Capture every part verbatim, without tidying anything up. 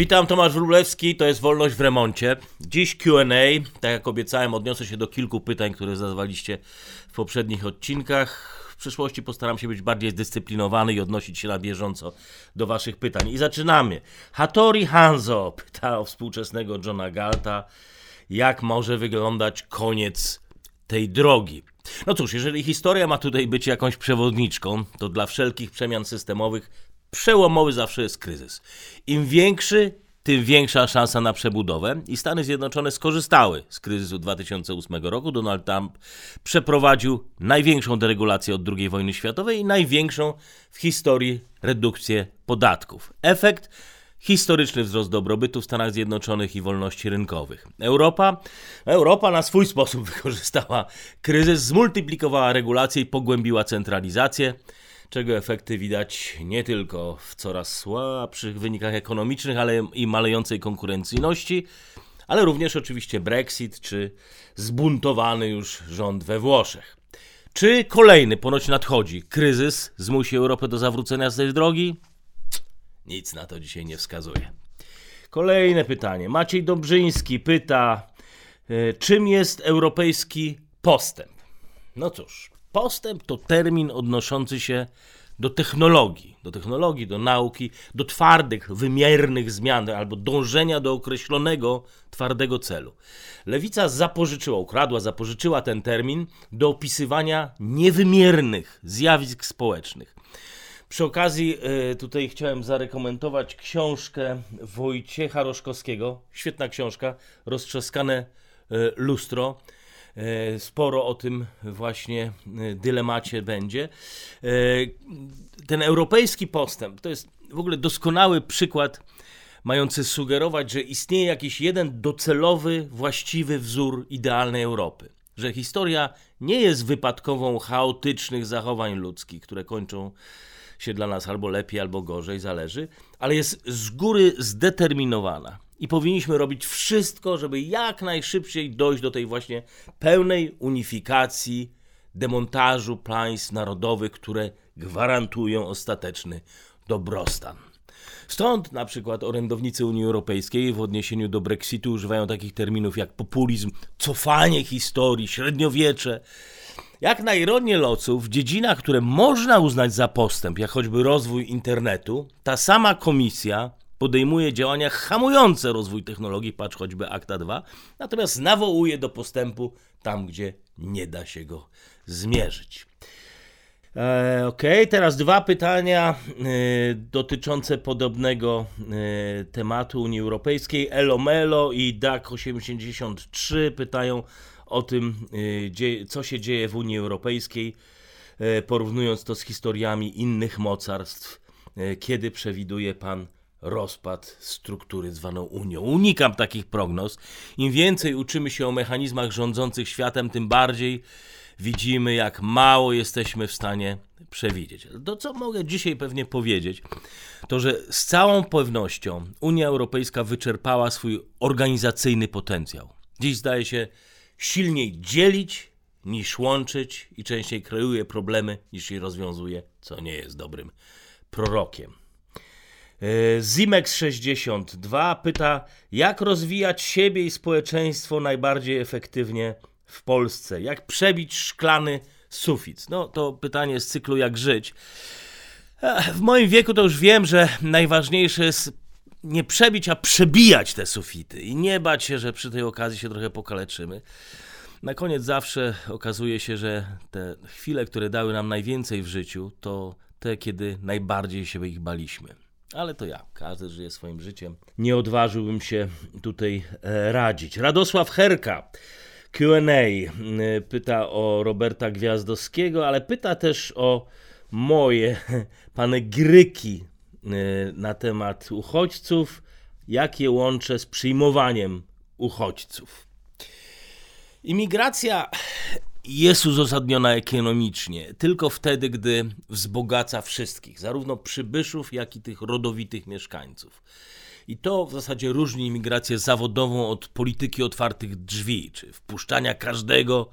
Witam, Tomasz Wróblewski, to jest Wolność w Remoncie. Dziś Q and A, tak jak obiecałem, odniosę się do kilku pytań, które zadawaliście w poprzednich odcinkach. W przyszłości postaram się być bardziej zdyscyplinowany i odnosić się na bieżąco do waszych pytań. I zaczynamy. Hattori Hanzo pyta o współczesnego Johna Galta, jak może wyglądać koniec tej drogi. No cóż, jeżeli historia ma tutaj być jakąś przewodniczką, to dla wszelkich przemian systemowych przełomowy zawsze jest kryzys. Im większy, tym większa szansa na przebudowę i Stany Zjednoczone skorzystały z kryzysu dwa tysiące ósmego roku. Donald Trump przeprowadził największą deregulację od drugiej wojny światowej i największą w historii redukcję podatków. Efekt? Historyczny wzrost dobrobytu w Stanach Zjednoczonych i wolności rynkowych. Europa? Europa na swój sposób wykorzystała kryzys, zmultiplikowała regulacje i pogłębiła centralizację, czego efekty widać nie tylko w coraz słabszych wynikach ekonomicznych, ale i malejącej konkurencyjności, ale również oczywiście Brexit czy zbuntowany już rząd we Włoszech. Czy kolejny, ponoć nadchodzi, kryzys zmusi Europę do zawrócenia z tej drogi? Nic na to dzisiaj nie wskazuje. Kolejne pytanie. Maciej Dobrzyński pyta, czym jest europejski postęp? No cóż. Postęp to termin odnoszący się do technologii, do technologii, do nauki, do twardych, wymiernych zmian albo dążenia do określonego, twardego celu. Lewica zapożyczyła, ukradła, zapożyczyła ten termin do opisywania niewymiernych zjawisk społecznych. Przy okazji tutaj chciałem zarekomendować książkę Wojciecha Roszkowskiego, świetna książka, Roztrzaskane lustro. Sporo o tym właśnie dylemacie będzie. Ten europejski postęp to jest w ogóle doskonały przykład mający sugerować, że istnieje jakiś jeden docelowy, właściwy wzór idealnej Europy. Że historia nie jest wypadkową chaotycznych zachowań ludzkich, które kończą się dla nas albo lepiej, albo gorzej, zależy, ale jest z góry zdeterminowana. I powinniśmy robić wszystko, żeby jak najszybciej dojść do tej właśnie pełnej unifikacji, demontażu państw narodowych, które gwarantują ostateczny dobrostan. Stąd na przykład orędownicy Unii Europejskiej w odniesieniu do Brexitu używają takich terminów jak populizm, cofanie historii, średniowiecze. Jak na ironię losu, w dziedzinach, które można uznać za postęp, jak choćby rozwój internetu, ta sama komisja podejmuje działania hamujące rozwój technologii, patrz choćby Acta dwa, natomiast nawołuje do postępu tam, gdzie nie da się go zmierzyć. E, Okej, okay, teraz dwa pytania y, dotyczące podobnego y, tematu Unii Europejskiej. Elomelo i D A K osiemdziesiąt trzy pytają o tym, y, dzie- co się dzieje w Unii Europejskiej, y, porównując to z historiami innych mocarstw. Y, kiedy przewiduje pan rozpad struktury zwaną Unią? Unikam takich prognoz. Im więcej uczymy się o mechanizmach rządzących światem, tym bardziej widzimy, jak mało jesteśmy w stanie przewidzieć. To, co mogę dzisiaj pewnie powiedzieć, to, że z całą pewnością Unia Europejska wyczerpała swój organizacyjny potencjał. Dziś zdaje się silniej dzielić niż łączyć i częściej kreuje problemy niż je rozwiązuje, co nie jest dobrym prorokiem. Zimek sześćdziesiąt dwa pyta, jak rozwijać siebie i społeczeństwo najbardziej efektywnie w Polsce? Jak przebić szklany sufit? No to pytanie z cyklu jak żyć. W moim wieku to już wiem, że najważniejsze jest nie przebić, a przebijać te sufity i nie bać się, że przy tej okazji się trochę pokaleczymy. Na koniec zawsze okazuje się, że te chwile, które dały nam najwięcej w życiu, to te, kiedy najbardziej się ich baliśmy. Ale to ja, każdy żyje swoim życiem. Nie odważyłbym się tutaj e, radzić. Radosław Herka, Q and A, pyta o Roberta Gwiazdowskiego, ale pyta też o moje panegryki e, na temat uchodźców, jak je łączę z przyjmowaniem uchodźców. Imigracja jest uzasadniona ekonomicznie tylko wtedy, gdy wzbogaca wszystkich, zarówno przybyszów, jak i tych rodowitych mieszkańców. I to w zasadzie różni imigrację zawodową od polityki otwartych drzwi, czy wpuszczania każdego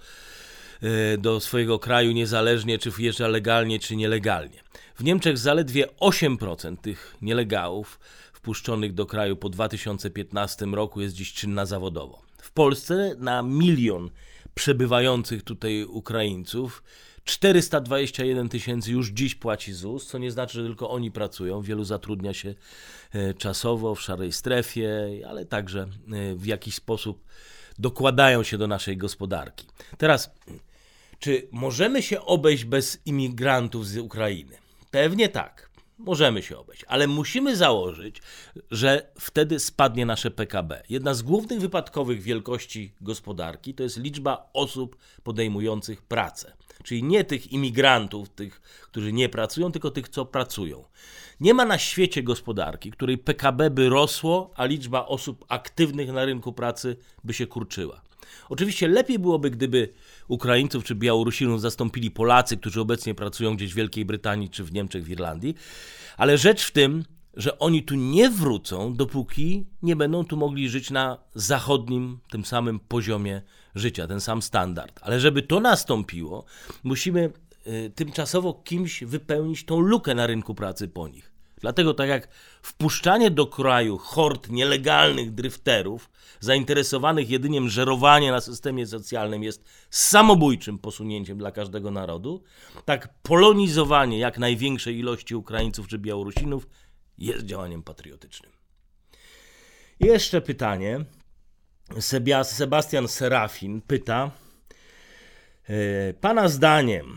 do swojego kraju niezależnie, czy wjeżdża legalnie, czy nielegalnie. W Niemczech zaledwie osiem procent tych nielegałów wpuszczonych do kraju po dwa tysiące piętnastym roku jest dziś czynna zawodowo. W Polsce na milion przebywających tutaj Ukraińców czterysta dwadzieścia jeden tysięcy już dziś płaci ZUS, co nie znaczy, że tylko oni pracują. Wielu zatrudnia się czasowo w szarej strefie, ale także w jakiś sposób dokładają się do naszej gospodarki. Teraz, czy możemy się obejść bez imigrantów z Ukrainy? Pewnie tak, możemy się obejść, ale musimy założyć, że wtedy spadnie nasze P K B. Jedna z głównych wypadkowych wielkości gospodarki to jest liczba osób podejmujących pracę. Czyli nie tych imigrantów, tych, którzy nie pracują, tylko tych, co pracują. Nie ma na świecie gospodarki, której P K B by rosło, a liczba osób aktywnych na rynku pracy by się kurczyła. Oczywiście lepiej byłoby, gdyby Ukraińców czy Białorusinów zastąpili Polacy, którzy obecnie pracują gdzieś w Wielkiej Brytanii czy w Niemczech, w Irlandii, ale rzecz w tym, że oni tu nie wrócą, dopóki nie będą tu mogli żyć na zachodnim, tym samym poziomie życia, ten sam standard. Ale żeby to nastąpiło, musimy y, tymczasowo kimś wypełnić tą lukę na rynku pracy po nich. Dlatego tak jak wpuszczanie do kraju hord nielegalnych dryfterów, zainteresowanych jedynie żerowaniem na systemie socjalnym jest samobójczym posunięciem dla każdego narodu, tak polonizowanie jak największej ilości Ukraińców czy Białorusinów jest działaniem patriotycznym. Jeszcze pytanie. Sebastian Serafin pyta, Pana zdaniem,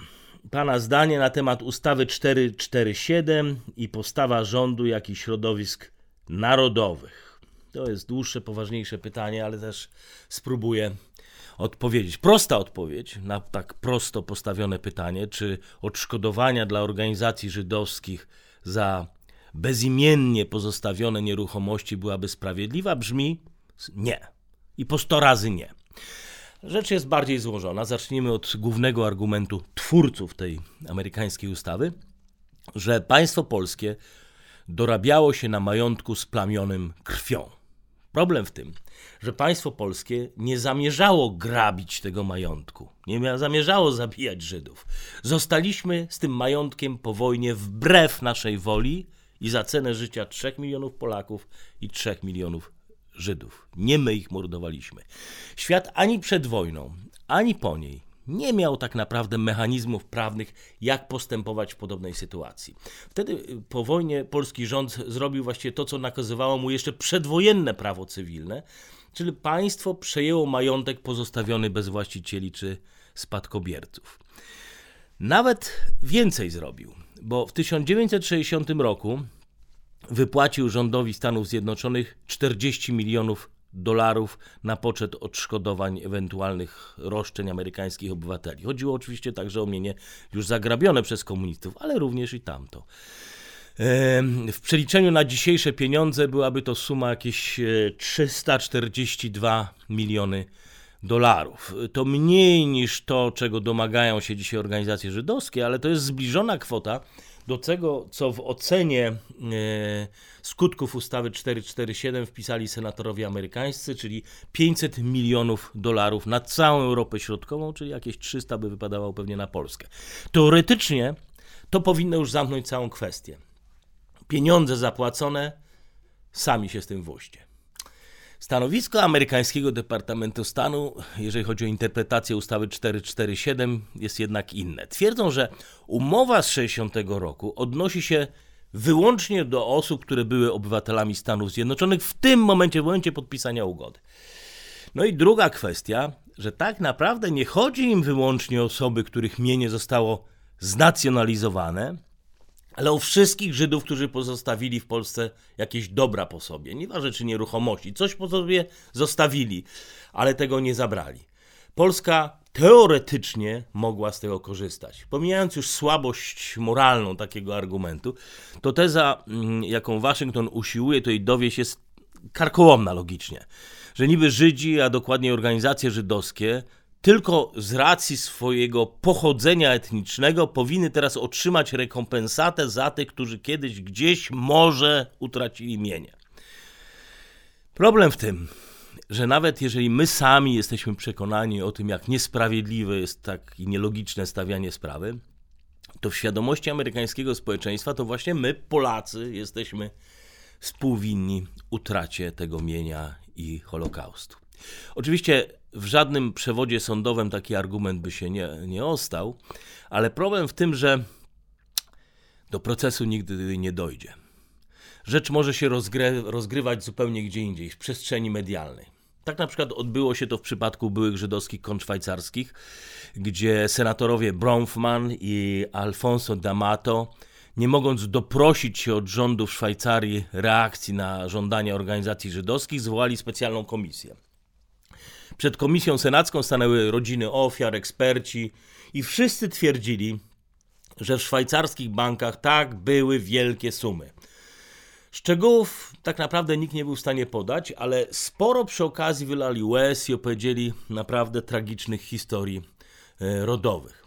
Pana zdanie na temat ustawy czterysta czterdzieści siedem i postawa rządu, jak i środowisk narodowych. To jest dłuższe, poważniejsze pytanie, ale też spróbuję odpowiedzieć. Prosta odpowiedź na tak prosto postawione pytanie, czy odszkodowania dla organizacji żydowskich za bezimiennie pozostawione nieruchomości byłaby sprawiedliwa, brzmi nie. I po sto razy nie. Rzecz jest bardziej złożona. Zacznijmy od głównego argumentu twórców tej amerykańskiej ustawy, że państwo polskie dorabiało się na majątku splamionym krwią. Problem w tym, że państwo polskie nie zamierzało grabić tego majątku, nie zamierzało zabijać Żydów. Zostaliśmy z tym majątkiem po wojnie wbrew naszej woli i za cenę życia trzech milionów Polaków i trzech milionów Żydów. Nie my ich mordowaliśmy. Świat ani przed wojną, ani po niej nie miał tak naprawdę mechanizmów prawnych, jak postępować w podobnej sytuacji. Wtedy po wojnie polski rząd zrobił właśnie to, co nakazywało mu jeszcze przedwojenne prawo cywilne, czyli państwo przejęło majątek pozostawiony bez właścicieli czy spadkobierców. Nawet więcej zrobił, bo w tysiąc dziewięćset sześćdziesiątym roku wypłacił rządowi Stanów Zjednoczonych czterdzieści milionów dolarów na poczet odszkodowań ewentualnych roszczeń amerykańskich obywateli. Chodziło oczywiście także o mienie już zagrabione przez komunistów, ale również i tamto. W przeliczeniu na dzisiejsze pieniądze byłaby to suma jakieś trzysta czterdzieści dwa miliony dolarów. To mniej niż to, czego domagają się dzisiaj organizacje żydowskie, ale to jest zbliżona kwota do tego, co w ocenie skutków ustawy czterysta czterdzieści siedem wpisali senatorowie amerykańscy, czyli pięćset milionów dolarów na całą Europę Środkową, czyli jakieś trzysta by wypadało pewnie na Polskę. Teoretycznie to powinno już zamknąć całą kwestię. Pieniądze zapłacone, sami się z tym woźcie. Stanowisko amerykańskiego Departamentu Stanu, jeżeli chodzi o interpretację ustawy czterysta czterdzieści siedem, jest jednak inne. Twierdzą, że umowa z sześćdziesiątego roku odnosi się wyłącznie do osób, które były obywatelami Stanów Zjednoczonych w tym momencie, w momencie podpisania ugody. No i druga kwestia, że tak naprawdę nie chodzi im wyłącznie o osoby, których mienie zostało znacjonalizowane, ale o wszystkich Żydów, którzy pozostawili w Polsce jakieś dobra po sobie, nieważne czy nieruchomości, coś po sobie zostawili, ale tego nie zabrali. Polska teoretycznie mogła z tego korzystać. Pomijając już słabość moralną takiego argumentu, to teza, jaką Waszyngton usiłuje tutaj dowieść, jest karkołomna logicznie, że niby Żydzi, a dokładniej organizacje żydowskie, tylko z racji swojego pochodzenia etnicznego powinny teraz otrzymać rekompensatę za tych, którzy kiedyś gdzieś może utracili mienie. Problem w tym, że nawet jeżeli my sami jesteśmy przekonani o tym, jak niesprawiedliwe jest tak i nielogiczne stawianie sprawy, to w świadomości amerykańskiego społeczeństwa to właśnie my, Polacy, jesteśmy współwinni utracie tego mienia i Holokaustu. Oczywiście w żadnym przewodzie sądowym taki argument by się nie, nie ostał, ale problem w tym, że do procesu nigdy nie dojdzie. Rzecz może się rozgry- rozgrywać zupełnie gdzie indziej, w przestrzeni medialnej. Tak na przykład odbyło się to w przypadku byłych żydowskich konszwajcarskich, gdzie senatorowie Bronfman i Alfonso D'Amato, nie mogąc doprosić się od rządu w Szwajcarii reakcji na żądania organizacji żydowskich, zwołali specjalną komisję. Przed komisją senacką stanęły rodziny ofiar, eksperci i wszyscy twierdzili, że w szwajcarskich bankach tak były wielkie sumy. Szczegółów tak naprawdę nikt nie był w stanie podać, ale sporo przy okazji wylali łez i opowiedzieli naprawdę tragicznych historii rodowych.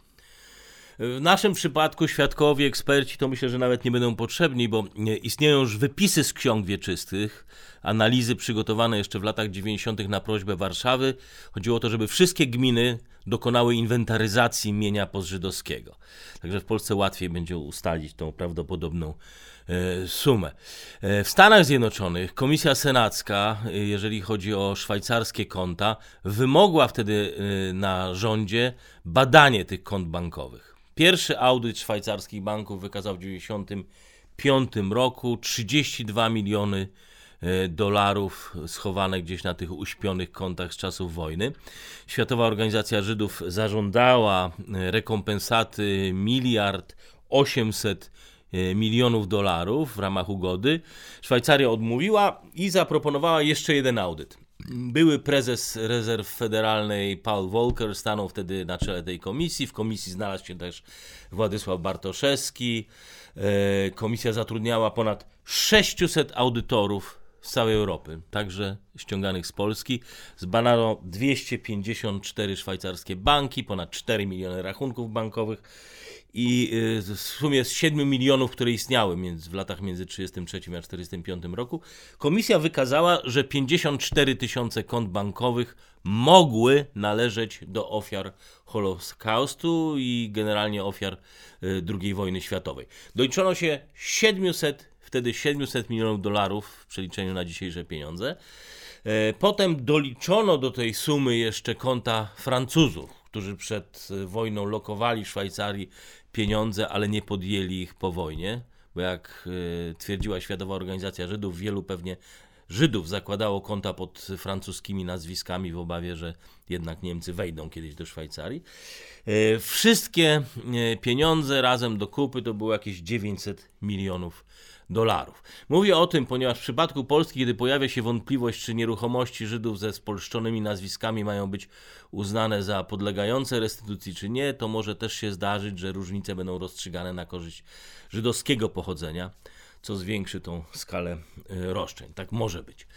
W naszym przypadku świadkowie, eksperci to myślę, że nawet nie będą potrzebni, bo istnieją już wypisy z ksiąg wieczystych, analizy przygotowane jeszcze w latach dziewięćdziesiątych na prośbę Warszawy. Chodziło o to, żeby wszystkie gminy dokonały inwentaryzacji mienia postżydowskiego. Także w Polsce łatwiej będzie ustalić tą prawdopodobną sumę. W Stanach Zjednoczonych Komisja Senacka, jeżeli chodzi o szwajcarskie konta, wymogła wtedy na rządzie badanie tych kont bankowych. Pierwszy audyt szwajcarskich banków wykazał w tysiąc dziewięćset dziewięćdziesiątym piątym roku trzydzieści dwa miliony dolarów schowane gdzieś na tych uśpionych kontach z czasów wojny. Światowa Organizacja Żydów zażądała rekompensaty miliard osiemset milionów dolarów w ramach ugody. Szwajcaria odmówiła i zaproponowała jeszcze jeden audyt. Były prezes rezerw federalnej Paul Volcker stanął wtedy na czele tej komisji. W komisji znalazł się też Władysław Bartoszewski. Komisja zatrudniała ponad sześciuset audytorów z całej Europy, także ściąganych z Polski. Zbadano dwieście pięćdziesiąt cztery szwajcarskie banki, ponad cztery miliony rachunków bankowych i w sumie z siedmiu milionów, które istniały w latach między tysiąc dziewięćset trzydziestym trzecim a tysiąc dziewięćset czterdziestym piątym roku, komisja wykazała, że pięćdziesiąt cztery tysiące kont bankowych mogły należeć do ofiar Holokaustu i generalnie ofiar drugiej wojny światowej. Doliczono się siedmiuset, wtedy siedmiuset milionów dolarów w przeliczeniu na dzisiejsze pieniądze. Potem doliczono do tej sumy jeszcze konta Francuzów, którzy przed wojną lokowali w Szwajcarii pieniądze, ale nie podjęli ich po wojnie, bo jak twierdziła Światowa Organizacja Żydów, wielu pewnie Żydów zakładało konta pod francuskimi nazwiskami w obawie, że jednak Niemcy wejdą kiedyś do Szwajcarii. Wszystkie pieniądze razem do kupy to było jakieś dziewięćset milionów dolarów. Mówię o tym, ponieważ w przypadku Polski, kiedy pojawia się wątpliwość, czy nieruchomości Żydów ze spolszczonymi nazwiskami mają być uznane za podlegające restytucji, czy nie, to może też się zdarzyć, że różnice będą rozstrzygane na korzyść żydowskiego pochodzenia, co zwiększy tą skalę roszczeń. Tak może być.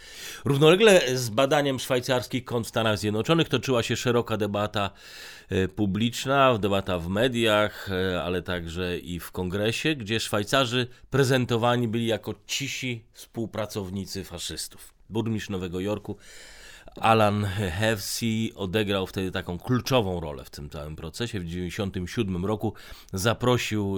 Równolegle z badaniem szwajcarskich kont w Stanach Zjednoczonych toczyła się szeroka debata publiczna, debata w mediach, ale także i w kongresie, gdzie Szwajcarzy prezentowani byli jako cisi współpracownicy faszystów. Burmistrz Nowego Jorku Alan Hevesi odegrał wtedy taką kluczową rolę w tym całym procesie. W tysiąc dziewięćset dziewięćdziesiątym siódmym roku zaprosił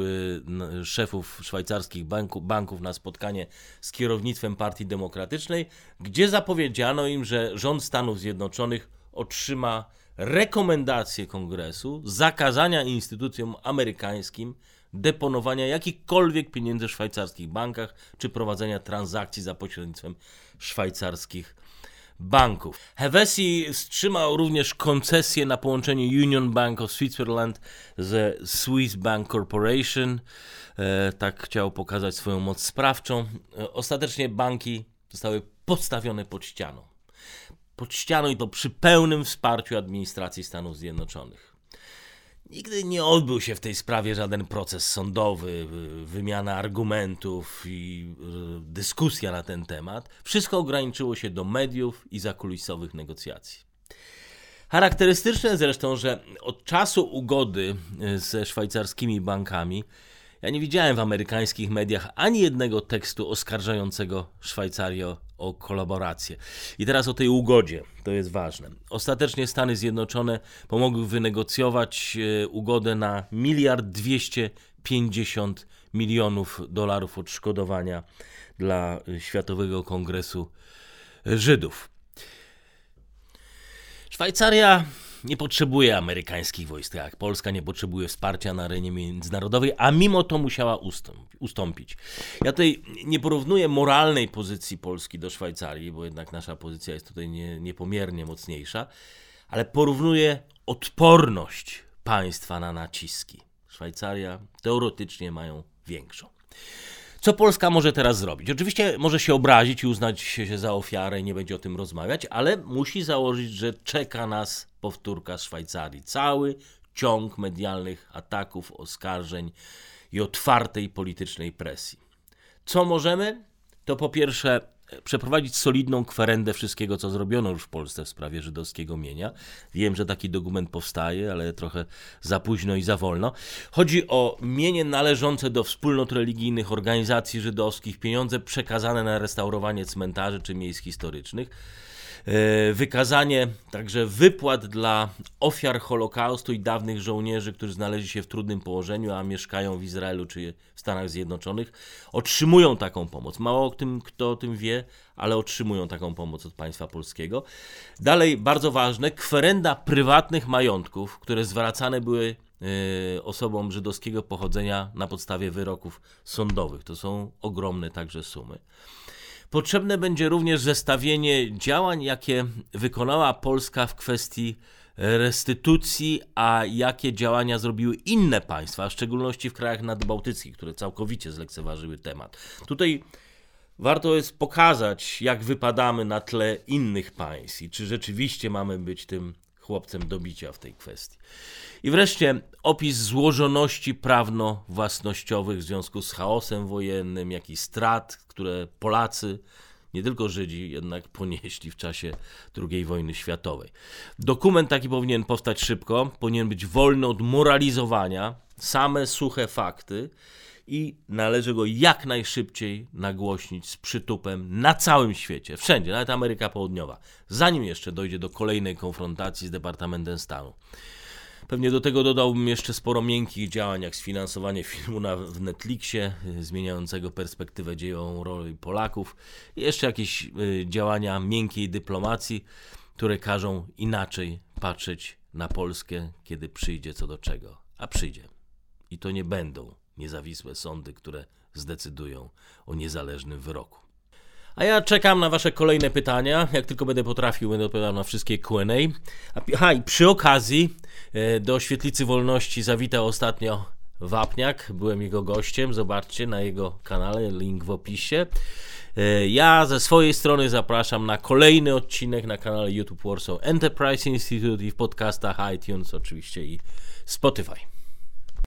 szefów szwajcarskich banku, banków na spotkanie z kierownictwem Partii Demokratycznej, gdzie zapowiedziano im, że rząd Stanów Zjednoczonych otrzyma rekomendację kongresu zakazania instytucjom amerykańskim deponowania jakichkolwiek pieniędzy w szwajcarskich bankach czy prowadzenia transakcji za pośrednictwem szwajcarskich banków. Hevesi wstrzymał również koncesję na połączeniu Union Bank of Switzerland ze Swiss Bank Corporation. E, tak chciał pokazać swoją moc sprawczą. E, ostatecznie banki zostały podstawione pod ścianą. Pod ścianą i to przy pełnym wsparciu administracji Stanów Zjednoczonych. Nigdy nie odbył się w tej sprawie żaden proces sądowy, wymiana argumentów i dyskusja na ten temat. Wszystko ograniczyło się do mediów i zakulisowych negocjacji. Charakterystyczne zresztą, że od czasu ugody ze szwajcarskimi bankami Ja nie widziałem w amerykańskich mediach ani jednego tekstu oskarżającego Szwajcarię o, o kolaborację. I teraz o tej ugodzie, to jest ważne. Ostatecznie Stany Zjednoczone pomogły wynegocjować ugodę na miliard dwieście pięćdziesiąt milionów dolarów odszkodowania dla Światowego Kongresu Żydów. Szwajcaria nie potrzebuje amerykańskich wojsk, jak Polska nie potrzebuje wsparcia na arenie międzynarodowej, a mimo to musiała ustąpić. Ja tutaj nie porównuję moralnej pozycji Polski do Szwajcarii, bo jednak nasza pozycja jest tutaj nie, niepomiernie mocniejsza, ale porównuję odporność państwa na naciski. Szwajcaria teoretycznie mają większą. Co Polska może teraz zrobić? Oczywiście może się obrazić i uznać się za ofiarę i nie będzie o tym rozmawiać, ale musi założyć, że czeka nas powtórka z Szwajcarii. Cały ciąg medialnych ataków, oskarżeń i otwartej politycznej presji. Co możemy? To po pierwsze przeprowadzić solidną kwerendę wszystkiego, co zrobiono już w Polsce w sprawie żydowskiego mienia. Wiem, że taki dokument powstaje, ale trochę za późno i za wolno. Chodzi o mienie należące do wspólnot religijnych, organizacji żydowskich, pieniądze przekazane na restaurowanie cmentarzy czy miejsc historycznych, wykazanie także wypłat dla ofiar Holokaustu i dawnych żołnierzy, którzy znaleźli się w trudnym położeniu, a mieszkają w Izraelu czy w Stanach Zjednoczonych, otrzymują taką pomoc. Mało o tym, kto o tym wie, ale otrzymują taką pomoc od państwa polskiego. Dalej, bardzo ważne, kwerenda prywatnych majątków, które zwracane były osobom żydowskiego pochodzenia na podstawie wyroków sądowych. To są ogromne także sumy. Potrzebne będzie również zestawienie działań, jakie wykonała Polska w kwestii restytucji, a jakie działania zrobiły inne państwa, w szczególności w krajach nadbałtyckich, które całkowicie zlekceważyły temat. Tutaj warto jest pokazać, jak wypadamy na tle innych państw i czy rzeczywiście mamy być tym chłopcem do bicia w tej kwestii. I wreszcie opis złożoności prawno-własnościowych w związku z chaosem wojennym, jak i strat, które Polacy, nie tylko Żydzi, jednak ponieśli w czasie drugiej wojny światowej. Dokument taki powinien powstać szybko, powinien być wolny od moralizowania, same suche fakty i należy go jak najszybciej nagłośnić z przytupem na całym świecie, wszędzie, nawet Ameryka Południowa, zanim jeszcze dojdzie do kolejnej konfrontacji z Departamentem Stanu. Pewnie do tego dodałbym jeszcze sporo miękkich działań, jak sfinansowanie filmu na, w Netflixie, zmieniającego perspektywę dziejową roli Polaków i jeszcze jakieś y, działania miękkiej dyplomacji, które każą inaczej patrzeć na Polskę, kiedy przyjdzie co do czego. A przyjdzie. I to nie będą niezawisłe sądy, które zdecydują o niezależnym wyroku. A ja czekam na wasze kolejne pytania. Jak tylko będę potrafił, będę odpowiadał na wszystkie Q and A. Aha, i przy okazji do Świetlicy Wolności zawitał ostatnio Wapniak. Byłem jego gościem. Zobaczcie na jego kanale, link w opisie. Ja ze swojej strony zapraszam na kolejny odcinek na kanale YouTube Warsaw Enterprise Institute i w podcastach iTunes oczywiście i Spotify.